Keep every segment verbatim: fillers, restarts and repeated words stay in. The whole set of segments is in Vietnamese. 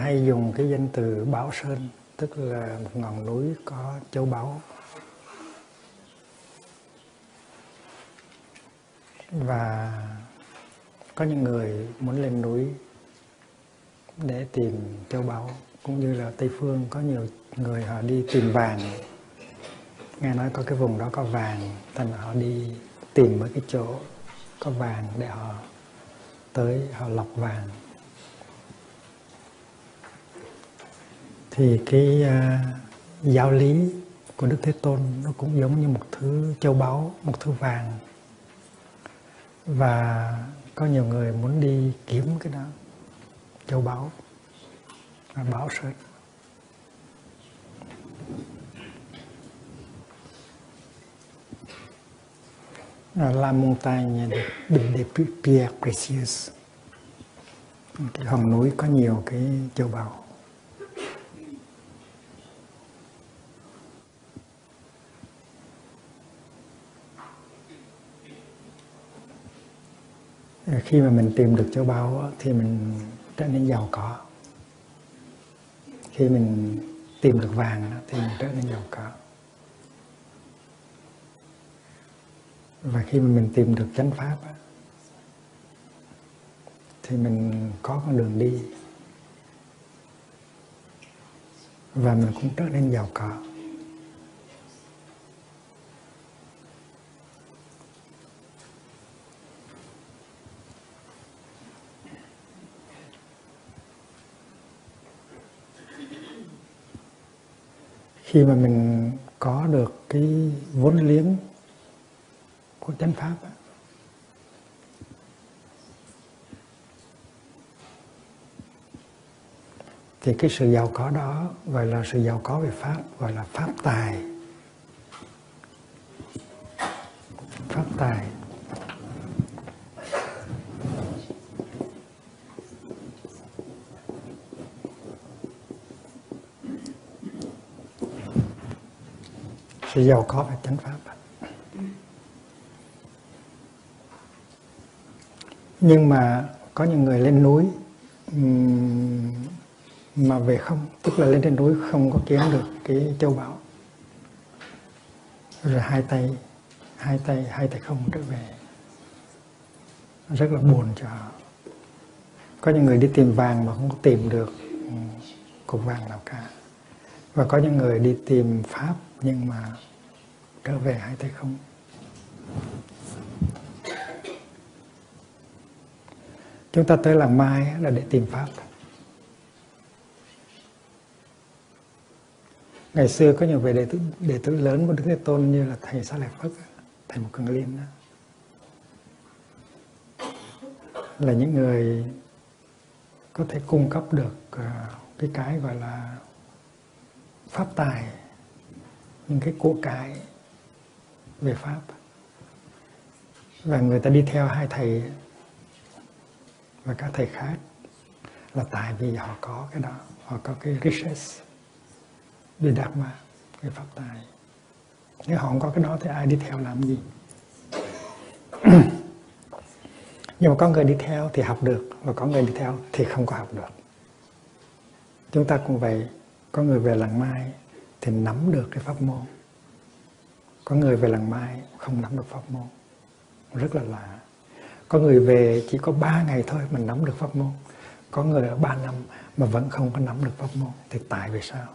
Hay dùng cái danh từ Bảo Sơn, tức là một ngọn núi có châu báu. Và có những người muốn lên núi để tìm châu báu, cũng như là Tây Phương có nhiều người họ đi tìm vàng. Nghe nói có cái vùng đó có vàng, thành họ đi tìm mấy cái chỗ có vàng để họ tới họ lọc vàng. Thì cái uh, giáo lý của Đức Thế Tôn nó cũng giống như một thứ châu báu, một thứ vàng. Và có nhiều người muốn đi kiếm cái đó, châu báu, Bảo Sơn. La montagne de pierres précieuses. Cái hòn núi có nhiều cái châu báu. Khi mà mình tìm được châu báu thì mình trở nên giàu có. Khi mình tìm được vàng thì mình trở nên giàu có. Và khi mà mình tìm được chánh pháp thì mình có con đường đi. Và mình cũng trở nên giàu có. Khi mà mình có được cái vốn liếng của chánh pháp á, thì cái sự giàu có đó gọi là sự giàu có về pháp, gọi là pháp tài. Pháp tài. Sự giàu có về chánh pháp. Nhưng mà có những người lên núi mà về không, tức là lên trên núi không có kiếm được cái châu báu, rồi hai tay hai tay hai tay không trở về, rất là buồn cho họ. Có những người đi tìm vàng mà không có tìm được cục vàng nào cả, và có những người đi tìm pháp nhưng mà trở về hai tay không. Chúng ta tới làng Mai là để tìm pháp. Ngày xưa có nhiều vị đệ tử, đệ tử lớn của Đức Thế Tôn như là thầy Xá Lợi Phất, thầy Mục Cần Liên đó, là những người có thể cung cấp được cái cái gọi là pháp tài, những cái của cải về pháp. Và người ta đi theo hai thầy và các thầy khác là tại vì họ có cái đó, họ có cái riches, cái dharma, cái pháp tài. Nếu họ không có cái đó thì ai đi theo làm gì? Nhưng mà có người đi theo thì học được, và có người đi theo thì không có học được. Chúng ta cũng vậy, có người về làng Mai thì nắm được cái pháp môn, có người về làng Mai không nắm được pháp môn, rất là lạ. Có người về chỉ có ba ngày thôi mình nắm được pháp môn, có người ở ba năm mà vẫn không có nắm được pháp môn, thì tại vì sao?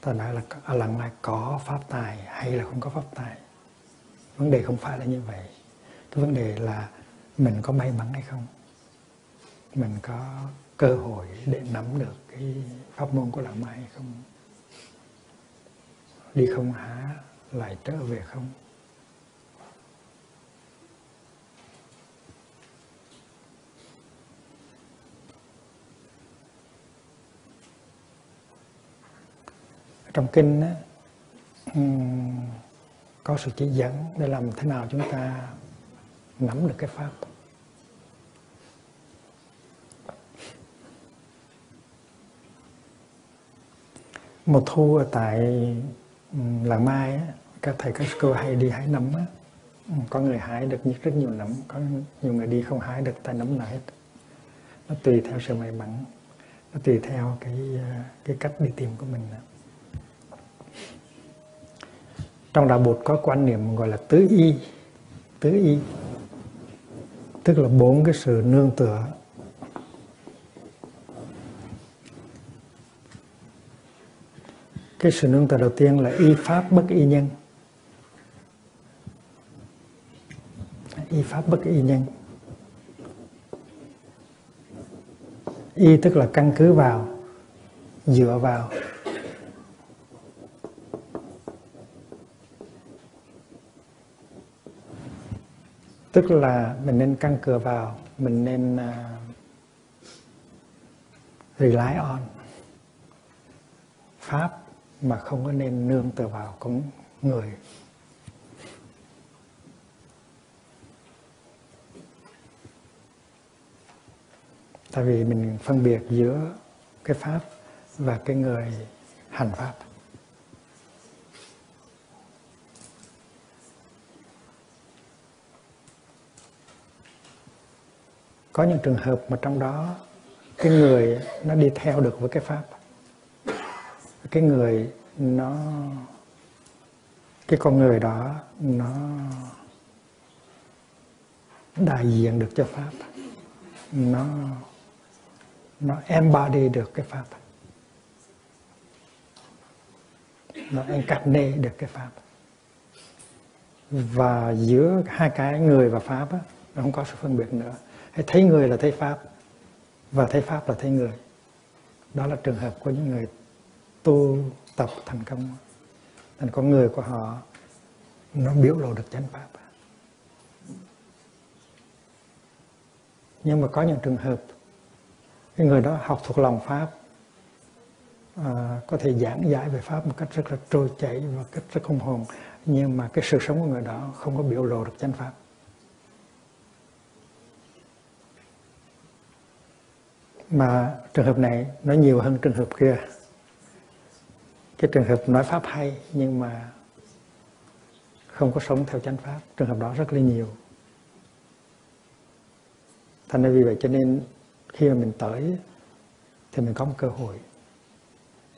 Ta nói là ở làng Mai có pháp tài hay là không có pháp tài. Vấn đề không phải là như vậy. Cái vấn đề là mình có may mắn hay không, mình có cơ hội để nắm được cái pháp môn của làng Mai hay không. Đi không há lại trở về không. Trong kinh á, có sự chỉ dẫn để làm thế nào chúng ta nắm được cái pháp. Một thu ở tại làng Mai á, các thầy các cô hay đi hái nấm á. Có người hái được rất nhiều nấm, có nhiều người đi không hái được tay nấm nào hết. Nó tùy theo sự may mắn. Nó tùy theo cái, cái cách đi tìm của mình. Trong Đạo Bụt có quan niệm gọi là tứ y. Tứ y tức là bốn cái sự nương tựa. Cái sự nương tựa đầu tiên là y pháp bất y nhân. Y pháp bất y nhân. Y tức là căn cứ vào, dựa vào. Tức là mình nên căn cửa vào, mình nên uh, rely on Pháp mà không có nên nương tựa vào cũng người. Tại vì mình phân biệt giữa cái Pháp và cái người hành Pháp. Có những trường hợp mà trong đó cái người nó đi theo được với cái Pháp. Cái người nó... Cái con người đó nó đại diện được cho Pháp. Nó... Nó embody được cái Pháp. Nó incarnate được cái Pháp. Và giữa hai cái người và Pháp á, nó không có sự phân biệt nữa. Thấy người là thấy Pháp, và thấy Pháp là thấy người. Đó là trường hợp của những người tu tập thành công. Thành con người của họ nó biểu lộ được chánh Pháp. Nhưng mà có những trường hợp cái người đó học thuộc lòng Pháp, à, có thể giảng giải về Pháp một cách rất là trôi chảy và cách rất hùng hồn, nhưng mà cái sự sống của người đó không có biểu lộ được chánh Pháp. Mà trường hợp này nó nhiều hơn trường hợp kia. Cái trường hợp nói Pháp hay nhưng mà không có sống theo chánh Pháp, trường hợp đó rất là nhiều. Thành ra vì vậy cho nên khi mà mình tới thì mình có một cơ hội.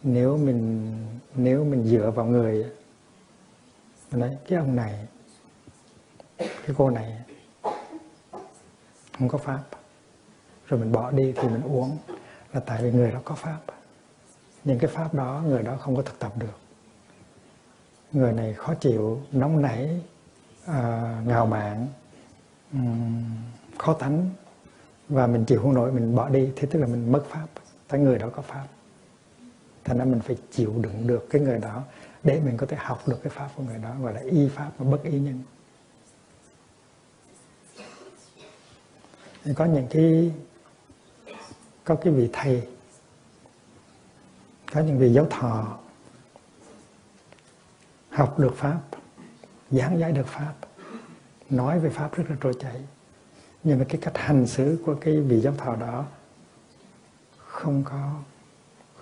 Nếu mình nếu mình dựa vào người, mình nói cái ông này, cái cô này không có Pháp, rồi mình bỏ đi thì mình uống, là tại vì người đó có Pháp. Nhưng cái Pháp đó người đó không có thực tập được. Người này khó chịu, nóng nảy, à, ngạo mạn, um, khó tánh, và mình chịu không nổi, mình bỏ đi, thế tức là mình mất Pháp. Tại người đó có Pháp. Thành ra mình phải chịu đựng được cái người đó để mình có thể học được cái Pháp của người đó, gọi là y Pháp và bất y nhân. Có những cái có cái vị thầy, có những vị giáo thọ học được Pháp, giảng giải được Pháp, nói về Pháp rất là trôi chảy, nhưng mà cái cách hành xử của cái vị giáo thọ đó không có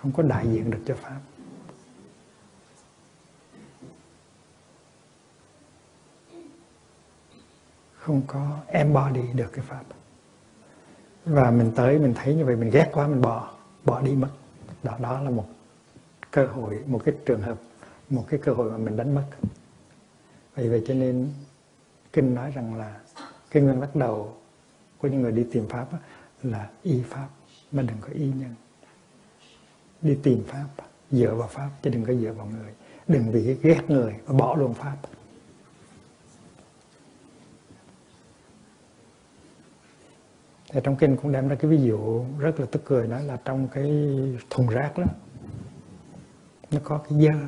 không có đại diện được cho Pháp. Không có embody được cái Pháp. Và mình tới, mình thấy như vậy, mình ghét quá, mình bỏ, bỏ đi mất. Đó, đó là một cơ hội, một cái trường hợp, một cái cơ hội mà mình đánh mất. Vì vậy cho nên, Kinh nói rằng là cái nguyên bắt đầu của những người đi tìm Pháp là y Pháp, mà đừng có y nhân. Đi tìm Pháp, dựa vào Pháp, chứ đừng có dựa vào người. Đừng vì cái ghét người mà bỏ luôn Pháp. Thì trong Kinh cũng đem ra cái ví dụ rất là tức cười, đó là trong cái thùng rác đó, nó có cái dơ,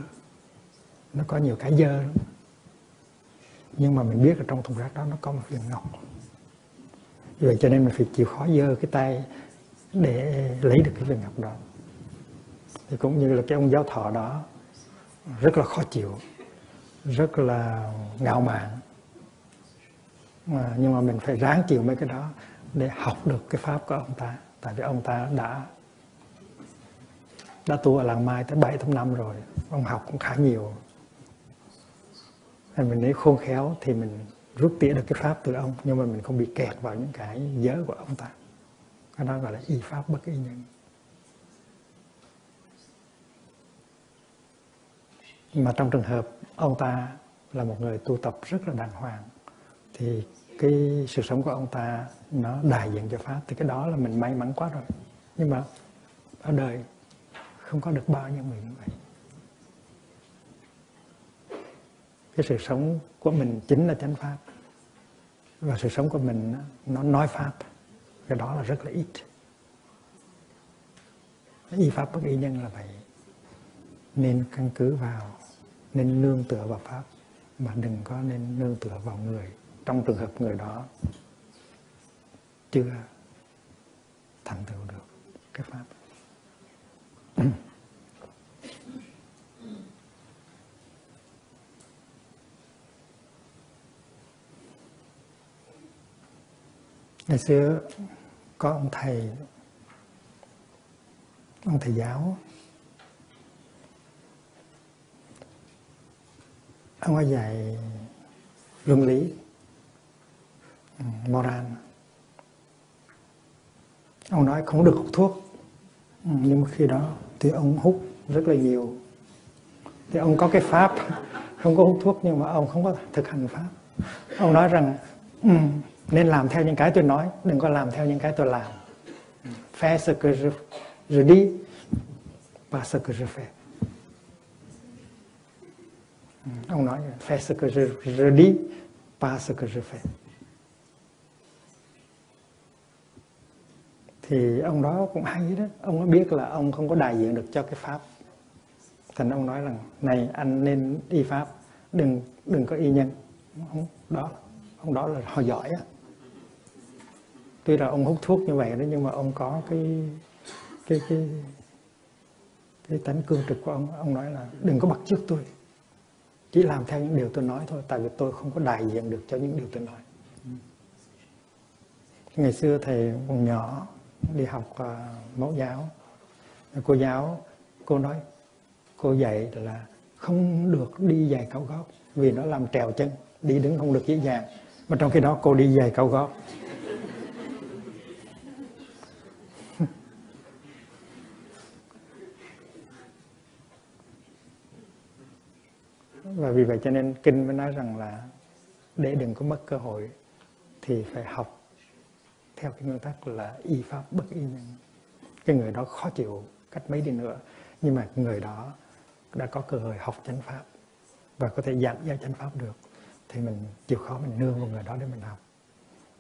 nó có nhiều cái dơ lắm. Nhưng mà mình biết là trong thùng rác đó nó có một viên ngọc. Vì vậy cho nên mình phải chịu khó dơ cái tay để lấy được cái viên ngọc đó. Thì cũng như là cái ông giáo thọ đó rất là khó chịu, rất là ngạo mạn. Mà, nhưng mà mình phải ráng chịu mấy cái đó để học được cái Pháp của ông ta. Tại vì ông ta đã đã tu ở làng Mai tới bảy tám năm rồi. Ông học cũng khá nhiều. Nên mình nếu khôn khéo thì mình rút tỉa được cái Pháp từ ông, nhưng mà mình không bị kẹt vào những cái giới của ông ta. Cái đó gọi là y Pháp bất y nhân. Mà trong trường hợp ông ta là một người tu tập rất là đàng hoàng, thì cái sự sống của ông ta nó đại diện cho Pháp, thì cái đó là mình may mắn quá rồi. Nhưng mà ở đời không có được bao nhiêu người như vậy. Cái sự sống của mình chính là chánh Pháp, và sự sống của mình nó nói Pháp, cái đó là rất là ít. Y Pháp bất y nhân là vậy. Nên căn cứ vào, nên nương tựa vào Pháp, mà đừng có nên nương tựa vào người, trong trường hợp người đó chưa thành tựu được cái Pháp. Ngày xưa có ông thầy, ông thầy giáo, ông ấy dạy luân lý, moral. Ông nói không được hút thuốc, nhưng mà khi đó thì ông hút rất là nhiều. Thì ông có cái Pháp không có hút thuốc, nhưng mà ông không có thực hành Pháp. Ông nói rằng nên làm theo những cái tôi nói, đừng có làm theo những cái tôi làm. Fais ce que je, je dis, pas ce que je fais. Ông nói, fais ce que je, je dis, pas ce que je fais. Thì ông đó cũng hay đó, ông mới biết là ông không có đại diện được cho cái Pháp. Thành ông nói rằng, này anh nên y Pháp, đừng đừng có y nhân. Ông đó, ông đó là họ giỏi á. Tuy là ông hút thuốc như vậy đó, nhưng mà ông có cái cái cái cái tánh cương trực của ông. Ông nói là đừng có bắt chước tôi, chỉ làm theo những điều tôi nói thôi, tại vì tôi không có đại diện được cho những điều tôi nói. Ngày xưa thầy còn nhỏ đi học uh, mẫu giáo, cô giáo cô nói, cô dạy là không được đi giày cao gót vì nó làm trèo chân, đi đứng không được dễ dàng, mà trong khi đó cô đi giày cao gót. Và vì vậy cho nên kinh mới nói rằng là để đừng có mất cơ hội thì phải học theo cái nguyên tắc là y Pháp bất y nhân. Cái người đó khó chịu cách mấy đi nữa, nhưng mà người đó đã có cơ hội học chánh Pháp và có thể giảng giáo chánh Pháp được, thì mình chịu khó mình nương vào người đó để mình học,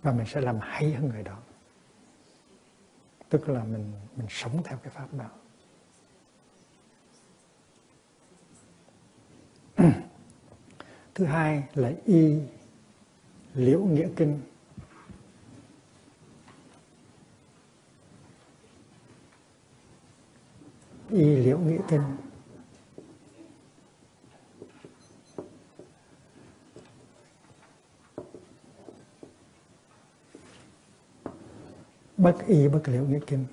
và mình sẽ làm hay hơn người đó. Tức là mình mình sống theo cái Pháp đó. Thứ hai là y Liễu Nghĩa Kinh. Y Liễu Nghĩa Kinh bất y bất Liễu Nghĩa Kinh.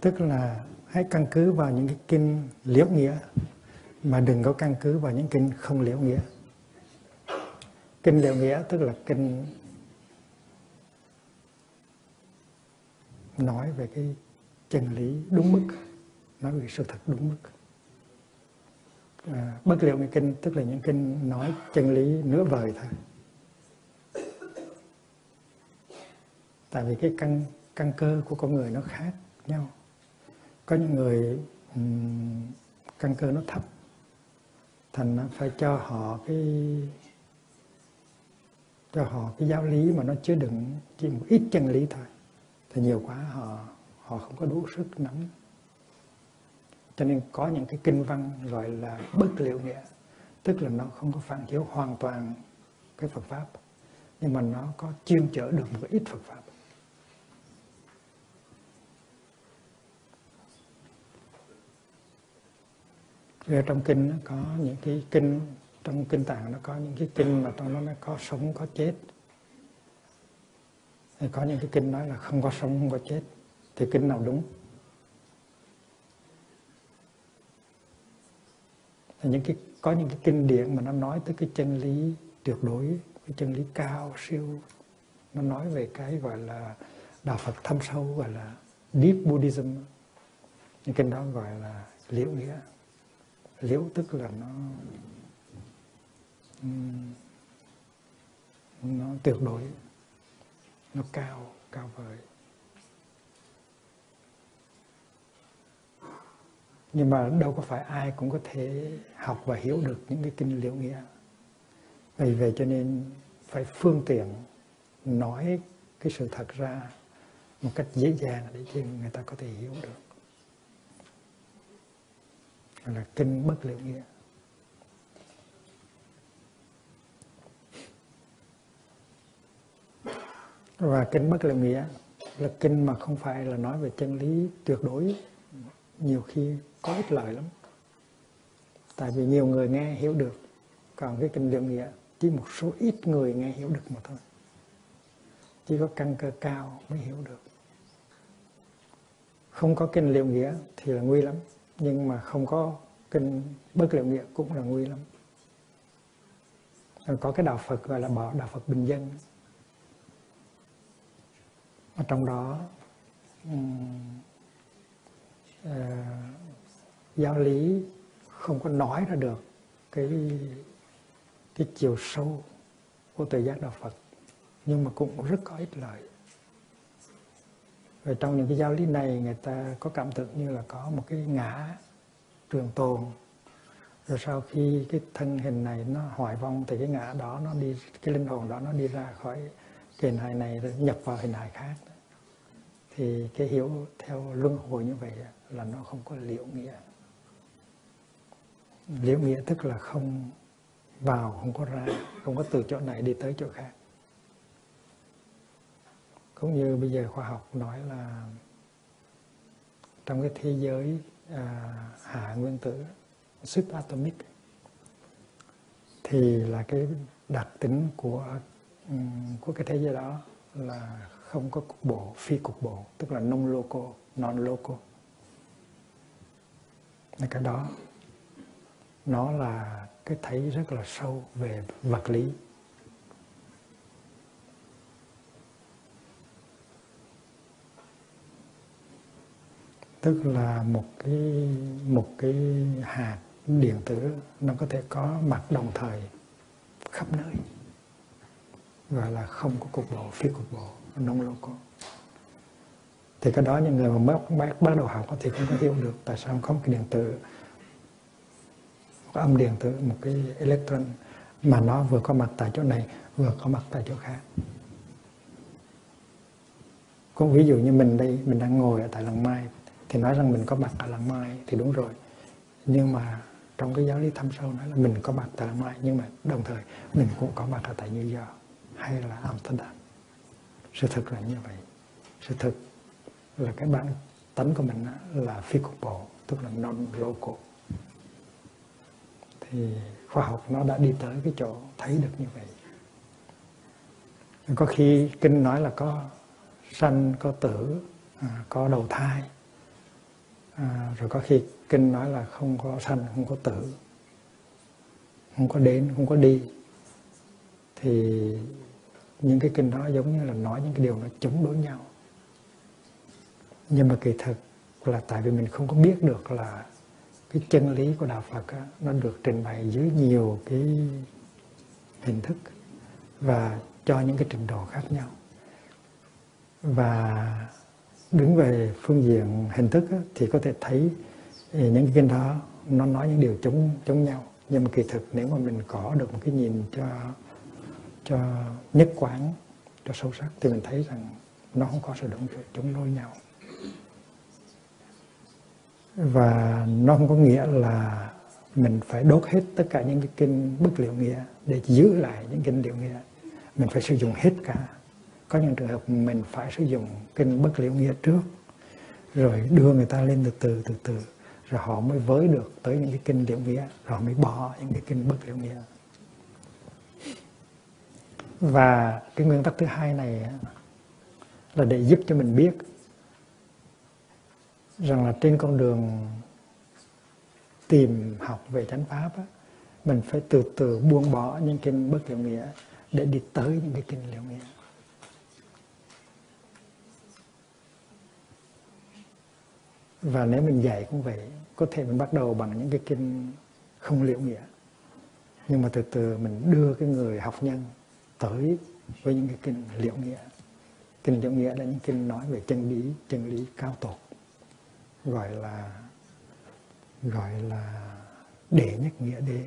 Tức là hãy căn cứ vào những cái kinh liễu nghĩa, mà đừng có căn cứ vào những kinh không liễu nghĩa. Kinh liễu nghĩa tức là kinh nói về cái chân lý đúng mức, nói về sự thật đúng mức. À, bất liễu nghĩa kinh tức là những kinh nói chân lý nửa vời thôi. Tại vì cái căn, căn cơ của con người nó khác nhau. Có những người um, căn cơ nó thấp, thành nó phải cho họ cái cho họ cái giáo lý mà nó chứa đựng chỉ một ít chân lý thôi, thì nhiều quá họ họ không có đủ sức nắm. Cho nên có những cái kinh văn gọi là bất liễu nghĩa, tức là nó không có phản chiếu hoàn toàn cái Phật Pháp, nhưng mà nó có chuyên chở được một ít Phật Pháp. Trong kinh nó có những cái kinh, trong kinh tạng nó có những cái kinh mà trong đó nó có sống có chết. Thì có những cái kinh nói là không có sống không có chết, thì kinh nào đúng? Thì những cái có những cái kinh điển mà nó nói tới cái chân lý tuyệt đối, cái chân lý cao siêu, nó nói về cái gọi là đạo Phật thâm sâu, gọi là deep Buddhism. Những kinh đó gọi là liễu nghĩa. Liễu tức là nó nó tuyệt đối, nó cao, cao vời. Nhưng mà đâu có phải ai cũng có thể học và hiểu được những cái kinh liễu nghĩa. Vì vậy cho nên phải phương tiện nói cái sự thật ra một cách dễ dàng để cho người ta có thể hiểu được. Gọi là kinh bất liễu nghĩa. Và kinh bất liễu nghĩa là kinh mà không phải là nói về chân lý tuyệt đối, nhiều khi có ích lợi lắm. Tại vì nhiều người nghe hiểu được, còn cái kinh liễu nghĩa chỉ một số ít người nghe hiểu được mà thôi. Chỉ có căn cơ cao mới hiểu được. Không có kinh liễu nghĩa thì là nguy lắm, nhưng mà không có kinh bất liễu nghĩa cũng là nguy lắm. Rồi có cái đạo Phật gọi là bỏ đạo Phật bình dân. Ở trong đó um, uh, giáo lý không có nói ra được cái cái chiều sâu của tự giác đạo Phật, nhưng mà cũng rất có ích lợi. Rồi trong những cái giáo lý này người ta có cảm tưởng như là có một cái ngã trường tồn, rồi sau khi cái thân hình này nó hoại vong thì cái ngã đó nó đi, cái linh hồn đó nó đi ra khỏi cái hình hài này rồi nhập vào hình hài khác. Thì cái hiểu theo luân hồi như vậy là nó không có liễu nghĩa. Liễu nghĩa tức là không vào, không có ra, không có từ chỗ này đi tới chỗ khác. Cũng như bây giờ khoa học nói là trong cái thế giới à, hạ nguyên tử, subatomic, thì là cái đặc tính của của cái thế giới đó là không có cục bộ, phi cục bộ, tức là non-local, non-local. Cái đó nó là cái thấy rất là sâu về vật lý. Tức là một cái một cái hạt điện tử nó có thể có mặt đồng thời khắp nơi, gọi là không có cục bộ, phi cục bộ, non-local. Thì cái đó những người mà mới bắt đầu học thì không có hiểu được tại sao có một cái điện tử, một âm điện tử, một cái electron mà nó vừa có mặt tại chỗ này, vừa có mặt tại chỗ khác. Cũng ví dụ như mình đây, mình đang ngồi ở tại Làng Mai, thì nói rằng mình có mặt tại Làng Mai thì đúng rồi. Nhưng mà trong cái giáo lý thâm sâu nói là mình có mặt tại Làng Mai, nhưng mà đồng thời mình cũng có mặt ở tại New York hay là Amsterdam. Sự thực là như vậy. Sự thực là cái bản tánh của mình là phi cục bộ, tức là non-local. Thì khoa học nó đã đi tới cái chỗ thấy được như vậy. Có khi kinh nói là có sanh, có tử, có đầu thai. À, rồi có khi kinh nói là không có sanh, không có tử, không có đến, không có đi. Thì những cái kinh đó giống như là nói những cái điều nó chống đối nhau. Nhưng mà kỳ thực là tại vì mình không có biết được là cái chân lý của đạo Phật á, nó được trình bày dưới nhiều cái hình thức và cho những cái trình độ khác nhau. Và đứng về phương diện hình thức á, thì có thể thấy những cái kinh đó nó nói những điều chống chống nhau. Nhưng mà kỳ thực nếu mà mình có được một cái nhìn cho cho nhất quán, cho sâu sắc thì mình thấy rằng nó không có sự động chống đối nhau. Và nó không có nghĩa là mình phải đốt hết tất cả những cái kinh bất liễu nghĩa để giữ lại những kinh liễu nghĩa. mình phải sử dụng hết cả. Có những trường hợp mình phải sử dụng kinh Bất Liễu Nghĩa trước, rồi đưa người ta lên từ từ từ từ, rồi họ mới với được tới những cái kinh Liễu Nghĩa, rồi họ mới bỏ những cái kinh Bất Liễu Nghĩa. Và cái nguyên tắc thứ hai này là để giúp cho mình biết rằng là trên con đường tìm học về chánh pháp á, mình phải từ từ buông bỏ những kinh Bất Liễu Nghĩa để đi tới những cái kinh Liễu Nghĩa. Và nếu mình dạy cũng vậy, có thể mình bắt đầu bằng những cái kinh không Liễu Nghĩa, nhưng mà từ từ mình đưa cái người học nhân tới với những cái kinh Liễu Nghĩa. Kinh Liễu Nghĩa là những kinh nói về chân lý, chân lý cao tột, gọi là gọi là đệ nhất nghĩa đế.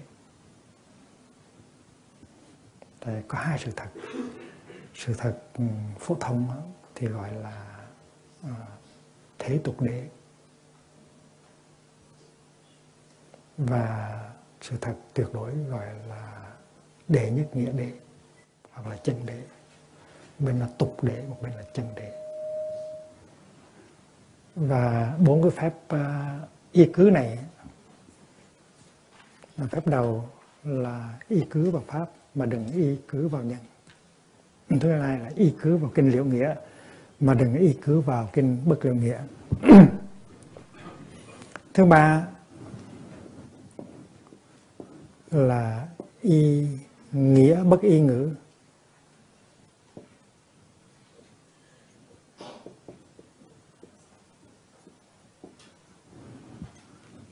Thì có hai sự thật. Sự thật phổ thông thì gọi là thế tục đế, và sự thật tuyệt đối gọi là đệ nhất nghĩa đế hoặc là chân đế. Bên là tục đế, một bên là chân đế. Và bốn cái phép uh, y cứ này, phép đầu là y cứ vào pháp mà đừng y cứ vào nhân. Thứ hai là y cứ vào kinh Liễu Nghĩa mà đừng y cứ vào kinh Bất Liễu Nghĩa. Thứ ba là y nghĩa bất y ngữ.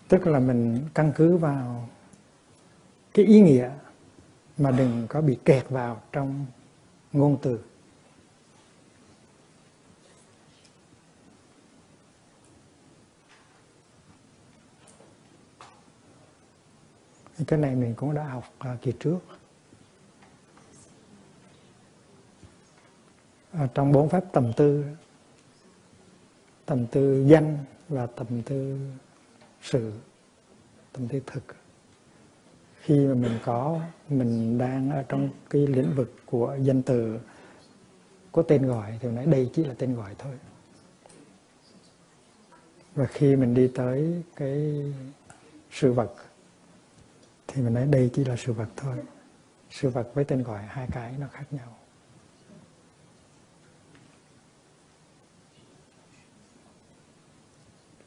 Tức là mình căn cứ vào cái ý nghĩa mà đừng có bị kẹt vào trong ngôn từ. Cái này mình cũng đã học kỳ trước. Ở trong bốn phép tầm tư, tầm tư danh và tầm tư sự, tâm thế thực, khi mà mình có mình đang ở trong cái lĩnh vực của danh từ, có tên gọi thì nói đây chỉ là tên gọi thôi. Và khi mình đi tới cái sự vật thì mình nói đây chỉ là sự vật thôi. Sự vật với tên gọi hai cái nó khác nhau.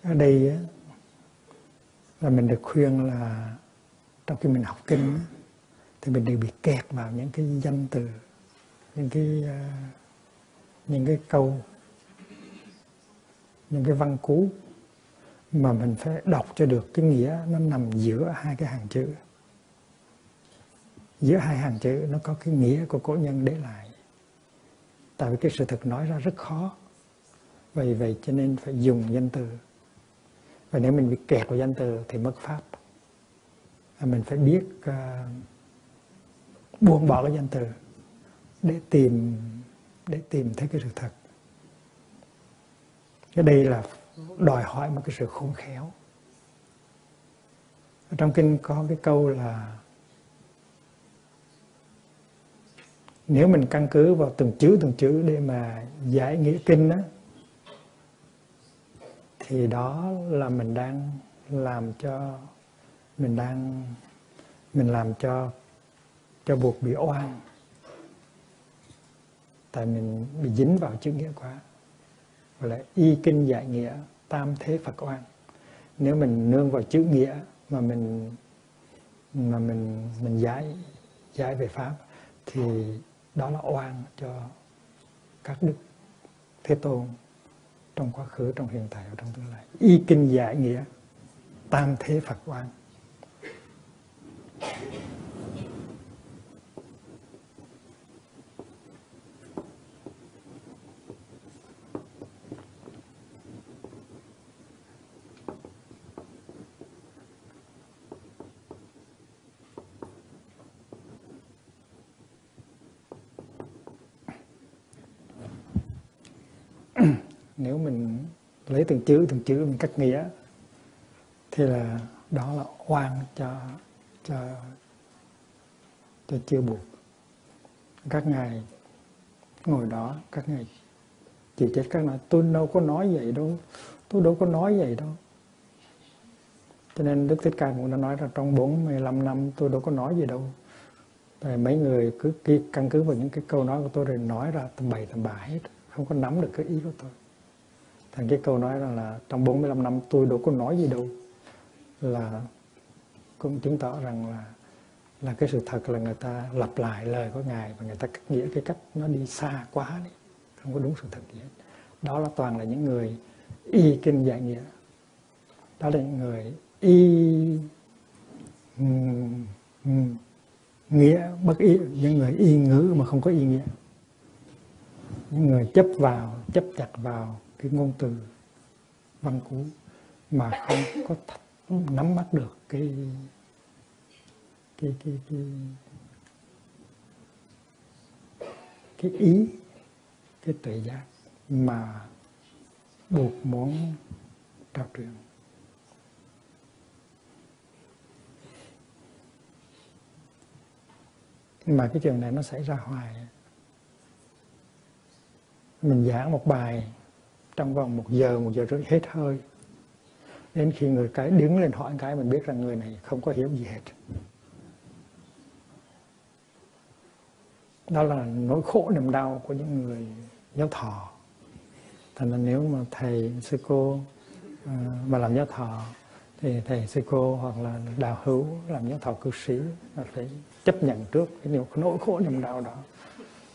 Ở đây á, là mình được khuyên là trong khi mình học kinh thì mình đừng bị kẹt vào những cái danh từ, những cái những cái câu, những cái văn cú, mà mình phải đọc cho được cái nghĩa nó nằm giữa hai cái hàng chữ. Giữa hai hàng chữ nó có cái nghĩa của cổ nhân để lại. Tại vì cái sự thật nói ra rất khó, vì vậy cho nên phải dùng danh từ. Và nếu mình bị kẹt vào danh từ thì mất pháp. Mình phải biết uh, buông bỏ cái danh từ để tìm để tìm thấy cái sự thật. Cái đây là đòi hỏi một cái sự khôn khéo. Ở trong kinh có cái câu là nếu mình căn cứ vào từng chữ từng chữ để mà giải nghĩa kinh đó, thì đó là mình đang làm cho mình đang mình làm cho cho buộc bị oan, tại mình bị dính vào chữ nghĩa quá. Gọi là y kinh giải nghĩa, tam thế Phật oan. Nếu mình nương vào chữ nghĩa mà mình mà mình mình giải giải về pháp thì đó là oan cho các đức Thế Tôn trong quá khứ, trong hiện tại và trong tương lai. Y kinh giải nghĩa, tam thế Phật oan. Nếu mình lấy từng chữ từng chữ mình cắt nghĩa thì là đó là oan cho cho cho chưa buộc. Các ngài ngồi đó, các ngài chỉ trích các ngài, tôi đâu có nói vậy đâu, tôi đâu có nói vậy đâu. Cho nên Đức Thích Ca Mâu Ni đã nói là trong bốn mươi lăm năm tôi đâu có nói gì đâu. Rồi mấy người cứ căn cứ vào những cái câu nói của tôi rồi nói ra tầm bậy tầm bạ hết, không có nắm được cái ý của tôi. Thành cái câu nói là, là trong bốn mươi lăm năm tôi đâu có nói gì đâu, là cũng chứng tỏ rằng là là cái sự thật là người ta lặp lại lời của Ngài và người ta cắt nghĩa cái cách nó đi xa quá đấy, không có đúng sự thật gì hết. Đó là toàn là những người y kinh giải nghĩa. Đó là những người y um, um, nghĩa bất y, những người y ngữ mà không có ý nghĩa. Những người chấp vào, chấp chặt vào cái ngôn từ văn cú mà không có thật, nắm bắt được cái cái cái cái, cái ý, cái tuệ giác mà buộc muốn trao truyền. Nhưng mà cái trường này nó xảy ra hoài. Mình giảng một bài trong vòng một giờ, một giờ rưỡi hết hơi. Đến khi người cái đứng lên hỏi cái mình biết rằng người này không có hiểu gì hết. Đó là nỗi khổ niềm đau của những người giáo thọ. Thành ra nếu mà thầy, sư cô mà làm giáo thọ thì thầy, sư cô hoặc là đạo hữu làm giáo thọ cư sĩ là phải chấp nhận trước cái nỗi khổ niềm đau đó.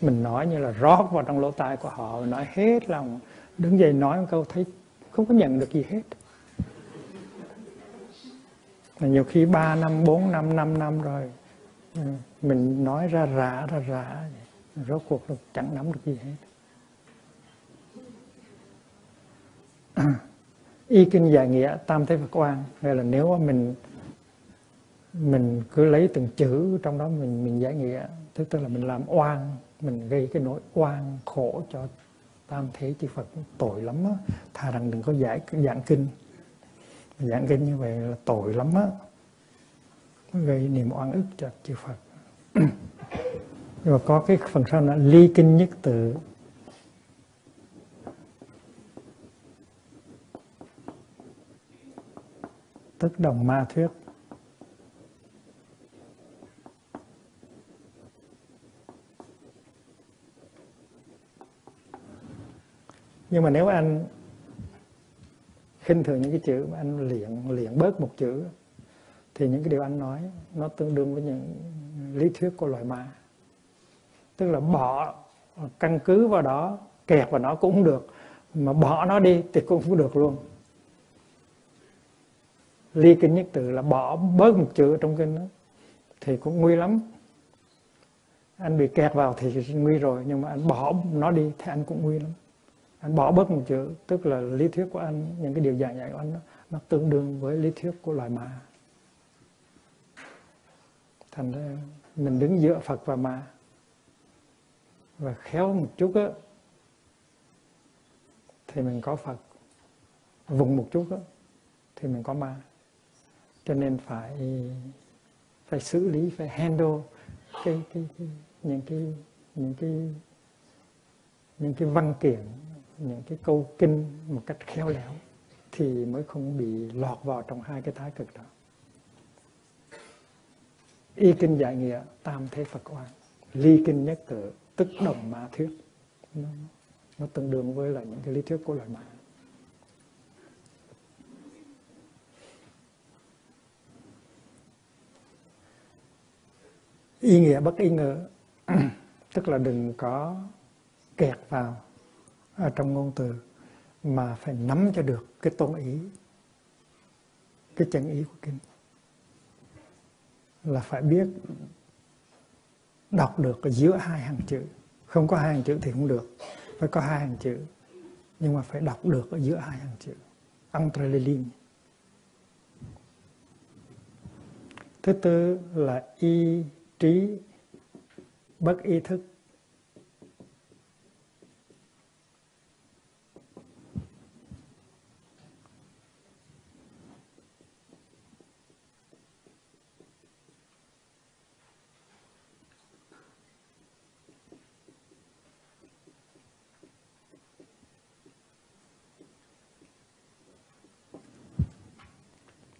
Mình nói như là rót vào trong lỗ tai của họ, nói hết lòng, đứng dậy nói một câu thấy không có nhận được gì hết. Là nhiều khi ba năm, bốn năm, năm năm rồi mình nói ra rã ra rã, rốt cuộc là chẳng nắm được gì hết. À, y kinh giải nghĩa tam thế Phật oan, nghĩa là nếu mà mình mình cứ lấy từng chữ trong đó mình mình giải nghĩa, tức tức là mình làm oan, mình gây cái nỗi oan khổ cho tam thế chư Phật, tội lắm á, thà rằng đừng có giải giảng kinh. Giảng kinh như vậy là tội lắm á, gây niềm oan ức cho chư Phật. Nhưng mà có cái phần sau là ly kinh nhất tự. Tức đồng ma thuyết. Nhưng mà nếu anh khinh thường những cái chữ mà anh liệng liệng bớt một chữ thì những cái điều anh nói nó tương đương với những lý thuyết của loài ma. Tức là bỏ, căn cứ vào đó, kẹt vào nó cũng không được, mà bỏ nó đi thì cũng không được luôn. Ly kinh nhất tự là bỏ bớt một chữ trong kinh đó thì cũng nguy lắm. Anh bị kẹt vào thì nguy rồi, nhưng mà anh bỏ nó đi thì anh cũng nguy lắm. Anh bỏ bớt một chữ, tức là lý thuyết của anh, những cái điều giảng dạy của anh đó, nó tương đương với lý thuyết của loài ma. Thành ra mình đứng giữa Phật và ma. Và khéo một chút á thì mình có Phật, vùng một chút á thì mình có ma. Cho nên phải phải xử lý, phải handle cái, cái, cái, những cái những cái những cái văn kiện, những cái câu kinh một cách khéo léo thì mới không bị lọt vào trong hai cái thái cực đó. Y kinh giải nghĩa tam thế Phật oan, ly kinh nhất tự tức đồng ma thuyết, nó, nó tương đương với là những cái lý thuyết của loài ma. Y nghĩa bất y ngữ, tức là đừng có kẹt vào ở trong ngôn từ mà phải nắm cho được cái tôn ý, cái chân ý của kinh, là phải biết đọc được giữa hai hàng chữ. Không có hai hàng chữ thì không được, phải có hai hàng chữ, nhưng mà phải đọc được ở giữa hai hàng chữ, entre les lignes. Thứ tư là y trí bất ý thức.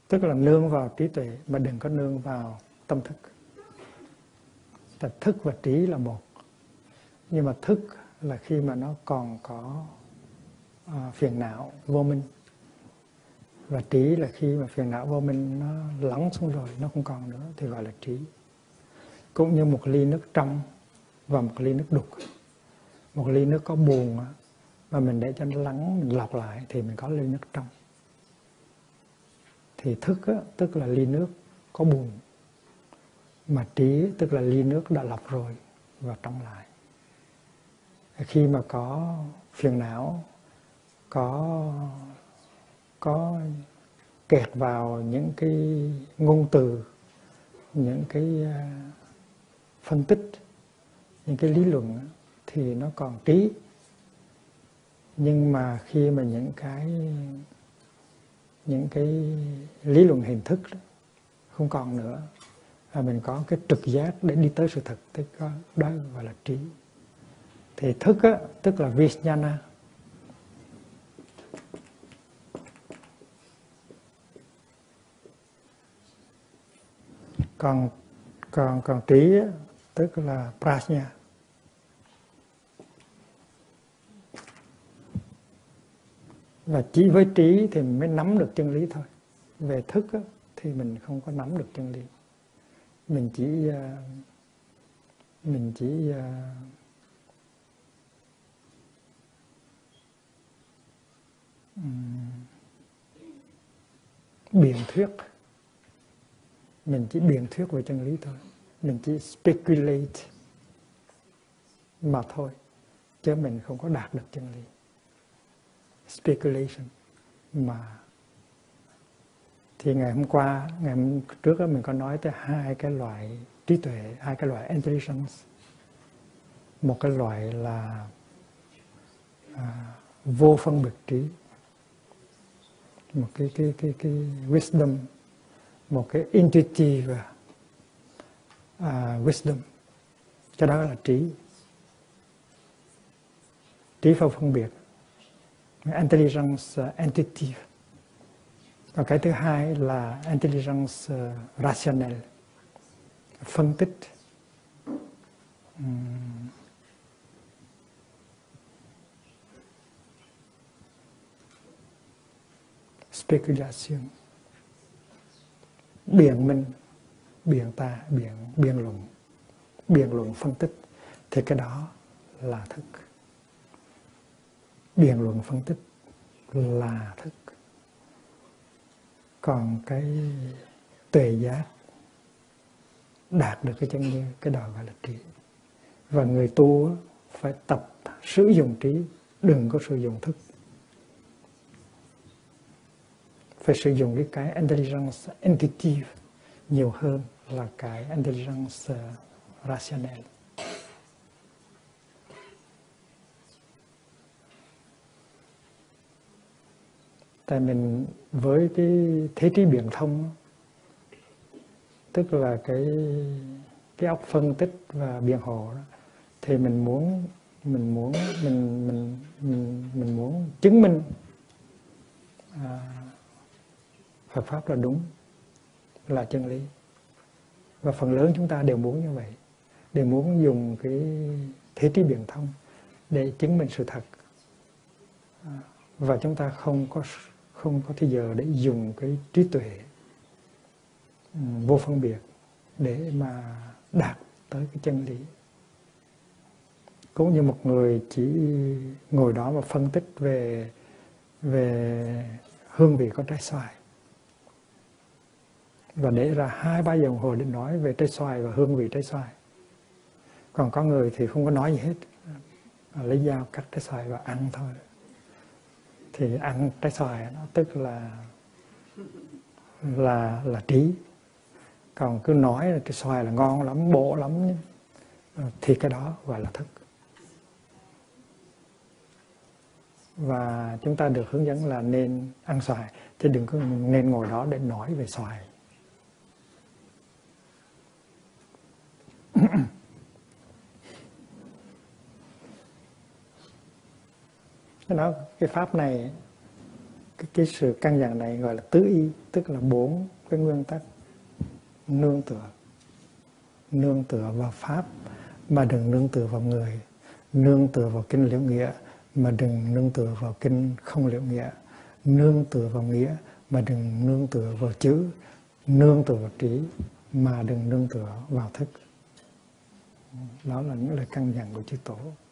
Tức là nương vào trí tuệ mà đừng có nương vào tâm thức. Tại thức và trí là một. Nhưng mà thức là khi mà nó còn có à, phiền não vô minh. Và trí là khi mà phiền não vô minh nó lắng xuống rồi, nó không còn nữa, thì gọi là trí. Cũng như một ly nước trong và một ly nước đục. Một ly nước có buồn mà mình để cho nó lắng, mình lọc lại thì mình có ly nước trong. Thì thức á, tức là ly nước có buồn. Mà trí tức là ly nước đã lọc rồi và trong lại. Khi mà có phiền não, có có kẹt vào những cái ngôn từ, những cái phân tích, những cái lý luận thì nó còn trí. Nhưng mà khi mà những cái những cái lý luận hình thức đó, không còn nữa, và mình có cái trực giác để đi tới sự thật, thì đó gọi là trí. Thì thức á, tức là vijñana. Còn còn còn trí á, tức là prajña. Và chỉ với trí thì mình mới nắm được chân lý thôi. Về thức á, thì mình không có nắm được chân lý. Mình chỉ mình chỉ biện thuyết, mình chỉ biện thuyết về chân lý thôi, mình chỉ speculate mà thôi, chứ mình không có đạt được chân lý. Speculation mà thì ngày hôm qua, ngày hôm trước đó mình có nói tới hai cái loại trí tuệ, hai cái loại intelligence. Một cái loại là à, vô phân biệt trí, một cái cái cái cái wisdom, một cái intuitive uh, wisdom, cho đó là trí, trí vô phân biệt, intelligence uh, intuitive. Và cái thứ hai là intelligence uh, rational, phân tích, uhm. speculation, biện minh, biện ta, biện biện luận, biện luận phân tích, thì cái đó là thức. Biện luận phân tích là thức. Còn cái tuệ giác đạt được cái chân như cái đó gọi là trí. Và người tu phải tập sử dụng trí, đừng có sử dụng thức. Phải sử dụng cái cái intelligence intuitive nhiều hơn là cái intelligence rational. Tại mình với cái thế trí biện thông, tức là cái cái óc phân tích và biện hộ đó, thì mình muốn mình muốn mình mình mình, mình muốn chứng minh à, Phật Pháp là đúng, là chân lý. Và phần lớn chúng ta đều muốn như vậy, đều muốn dùng cái thế trí biện thông để chứng minh sự thật. Và chúng ta không có không có thời giờ để dùng cái trí tuệ vô phân biệt để mà đạt tới cái chân lý. Cũng như một người chỉ ngồi đó mà phân tích về về hương vị của trái xoài, và để ra hai ba giờ đồng hồ để nói về trái xoài và hương vị trái xoài. Còn có người thì không có nói gì hết, lấy dao cắt trái xoài và ăn thôi. Thì ăn trái xoài nó tức là là là trí. Còn cứ nói là cái xoài là ngon lắm, bổ lắm, thì cái đó gọi là thức. Và chúng ta được hướng dẫn là nên ăn xoài, thì đừng cứ nên ngồi đó để nói về xoài. Cái đó, cái pháp này cái, cái sự căn dặn này gọi là tứ y, tức là bốn cái nguyên tắc nương tựa. Nương tựa vào Pháp mà đừng nương tựa vào người. Nương tựa vào kinh liễu nghĩa mà đừng nương tựa vào kinh không liễu nghĩa. Nương tựa vào nghĩa mà đừng nương tựa vào chữ. Nương tựa vào trí mà đừng nương tựa vào thức. Đó là những lời căn dặn của chư Tổ.